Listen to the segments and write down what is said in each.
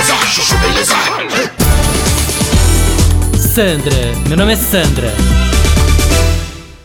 Beleza, Chuchu Beleza. Sandra, meu nome é Sandra.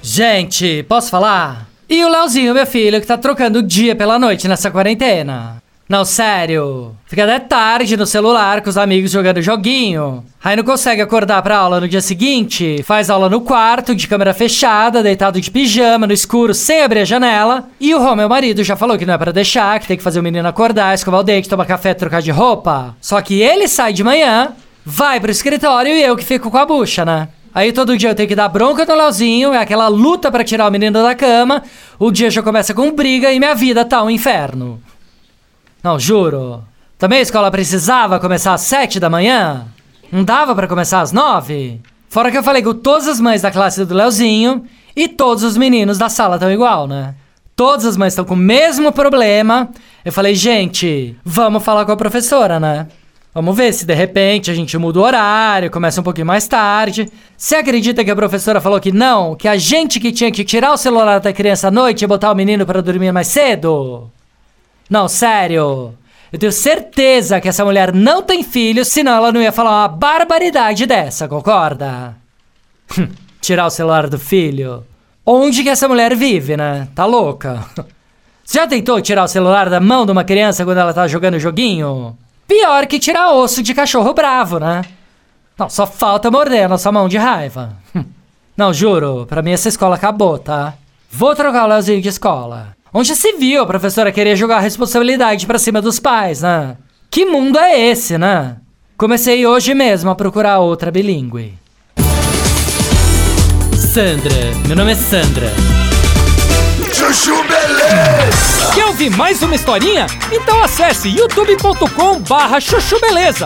Gente, posso falar? E o Leozinho, meu filho, que tá trocando o dia pela noite nessa quarentena. Não, sério. Fica até tarde no celular com os amigos jogando joguinho. Aí não consegue acordar pra aula no dia seguinte. Faz aula no quarto, de câmera fechada, deitado de pijama, no escuro, sem abrir a janela. E o Romeu, meu marido, já falou que não é pra deixar, que tem que fazer o menino acordar, escovar o dente, tomar café, trocar de roupa. Só que ele sai de manhã, vai pro escritório e eu que fico com a bucha, né? Aí todo dia eu tenho que dar bronca no Leozinho, é aquela luta pra tirar o menino da cama. O dia já começa com briga e minha vida tá um inferno. Não, juro. Também a escola precisava começar às 7 da manhã? Não dava pra começar às 9? Fora que eu falei com todas as mães da classe do Leozinho e todos os meninos da sala estão igual, né? Todas as mães estão com o mesmo problema. Eu falei, gente, vamos falar com a professora, né? Vamos ver se de repente a gente muda o horário, começa um pouquinho mais tarde. Você acredita que a professora falou que não? Que a gente que tinha que tirar o celular da criança à noite e botar o menino pra dormir mais cedo? Não, sério. Eu tenho certeza que essa mulher não tem filho, senão ela não ia falar uma barbaridade dessa, concorda? Tirar o celular do filho. Onde que essa mulher vive, né? Tá louca. Você já tentou tirar o celular da mão de uma criança quando ela tá jogando joguinho? Pior que tirar osso de cachorro bravo, né? Não, só falta morder na sua mão de raiva. Não, juro, pra mim essa escola acabou, tá? Vou trocar o Leozinho de escola. Onde se viu a professora querer jogar a responsabilidade pra cima dos pais, né? Que mundo é esse, né? Comecei hoje mesmo a procurar outra bilíngue. Sandra, meu nome é Sandra. Chuchu Beleza! Quer ouvir mais uma historinha? Então acesse youtube.com/chuchubeleza.